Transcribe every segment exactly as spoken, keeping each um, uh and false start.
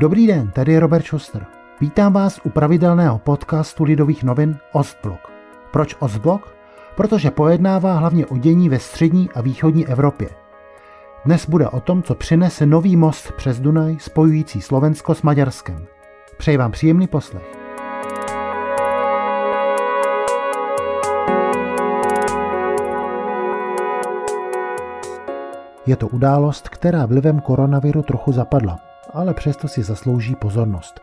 Dobrý den, tady je Robert Schuster. Vítám vás u pravidelného podcastu Lidových novin Ostblock. Proč Ostblock? Protože pojednává hlavně o dění ve střední a východní Evropě. Dnes bude o tom, co přinese nový most přes Dunaj spojující Slovensko s Maďarskem. Přeji vám příjemný poslech. Je to událost, která vlivem koronaviru trochu zapadla, ale přesto si zaslouží pozornost.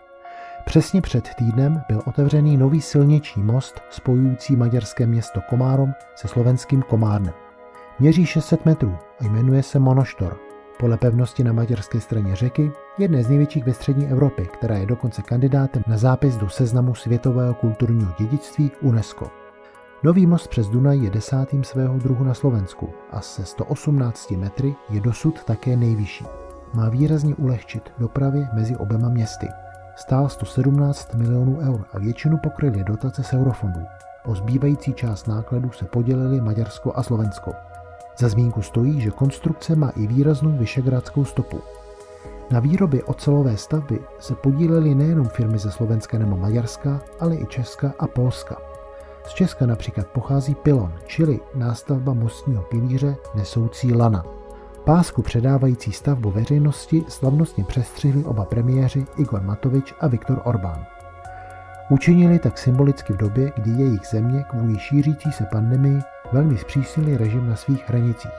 Přesně před týdnem byl otevřený nový silniční most spojující maďarské město Komárom se slovenským Komárnem. Měří šest set metrů a jmenuje se Monostor. Podle pevnosti na maďarské straně řeky, jedné z největších ve střední Evropě, která je dokonce kandidátem na zápis do seznamu světového kulturního dědictví UNESCO. Nový most přes Dunaj je desátým svého druhu na Slovensku a se sto osmnácti metry je dosud také nejvyšší. Má výrazně ulehčit dopravě mezi oběma městy. Stál sto sedmnáct milionů eur a většinu pokryly dotace z eurofondů. O zbývající část nákladů se podělili Maďarsko a Slovensko. Za zmínku stojí, že konstrukce má i výraznou visegrádskou stopu. Na výrobě ocelové stavby se podílely nejenom firmy ze Slovenska nebo Maďarska, ale i Česka a Polska. Z Česka například pochází pylon, čili nástavba mostního pilíře nesoucí lana. Pásku předávající stavbu veřejnosti slavnostně přestřihli oba premiéři Igor Matovič a Viktor Orbán. Učinili tak symbolicky v době, kdy jejich země kvůli šířící se pandemii velmi zpřísnili režim na svých hranicích.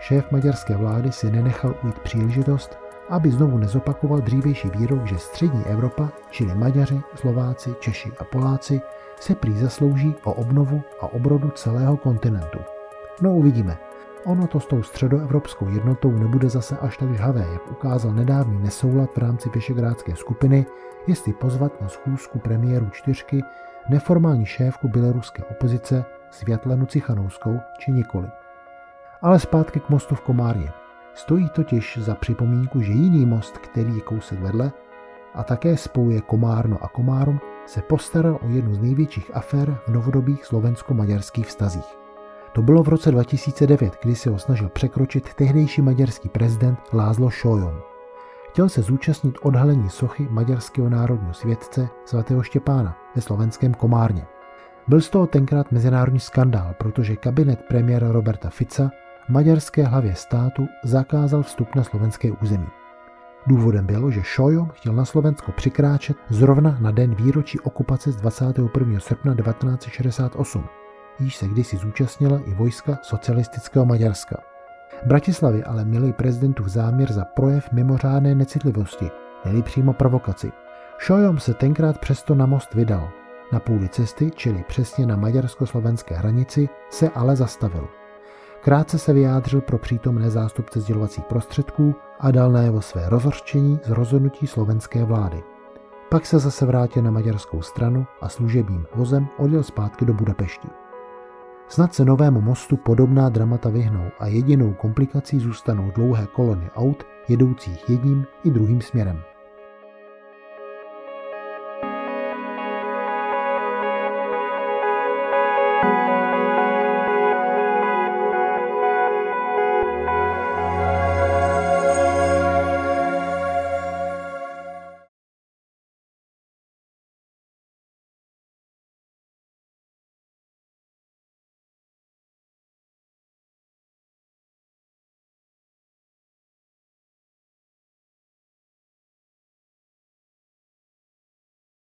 Šéf maďarské vlády si nenechal ujít příležitost, aby znovu nezopakoval dřívější výrok, že střední Evropa, čili Maďaři, Slováci, Češi a Poláci, se prý zaslouží o obnovu a obrodu celého kontinentu. No uvidíme. Ono to s tou středoevropskou jednotou nebude zase až tak žhavé, jak ukázal nedávný nesoulad v rámci visegrádské skupiny, jestli pozvat na schůzku premiérů čtyřky neformální šéfku běloruské opozice Svetlenu Cichanouskou či nikoli. Ale zpátky k mostu v Komárově. Stojí totiž za připomínku, že jiný most, který je kousek vedle a také spojuje Komárno a Komárom, se postaral o jednu z největších afér v novodobých slovensko-maďarských vztazích. To bylo v roce dva tisíce devět, kdy se ho snažil překročit tehdejší maďarský prezident László Šojom. Chtěl se zúčastnit odhalení sochy maďarského národního světce svatého Štěpána ve slovenském Komárně. Byl z toho tenkrát mezinárodní skandál, protože kabinet premiéra Roberta Fica maďarské hlavě státu zakázal vstup na slovenské území. Důvodem bylo, že Šojom chtěl na Slovensko přikráčet zrovna na den výročí okupace z dvacátého prvního srpna devatenáct set šedesát osm, jíž se kdysi zúčastnila i vojska socialistického Maďarska. Bratislavy ale měli prezidentův záměr za projev mimořádné necitlivosti, měli přímo provokaci. Šojom se tenkrát přesto na most vydal. Na půli cesty, čili přesně na maďarsko-slovenské hranici, se ale zastavil. Krátce se vyjádřil pro přítomné zástupce sdělovacích prostředků a dal najevo své rozhořčení z rozhodnutí slovenské vlády. Pak se zase vrátil na maďarskou stranu a služebním vozem odjel zpátky do Budapešti. Snad se novému mostu podobná dramata vyhnou a jedinou komplikací zůstanou dlouhé kolony aut jedoucích jedním i druhým směrem.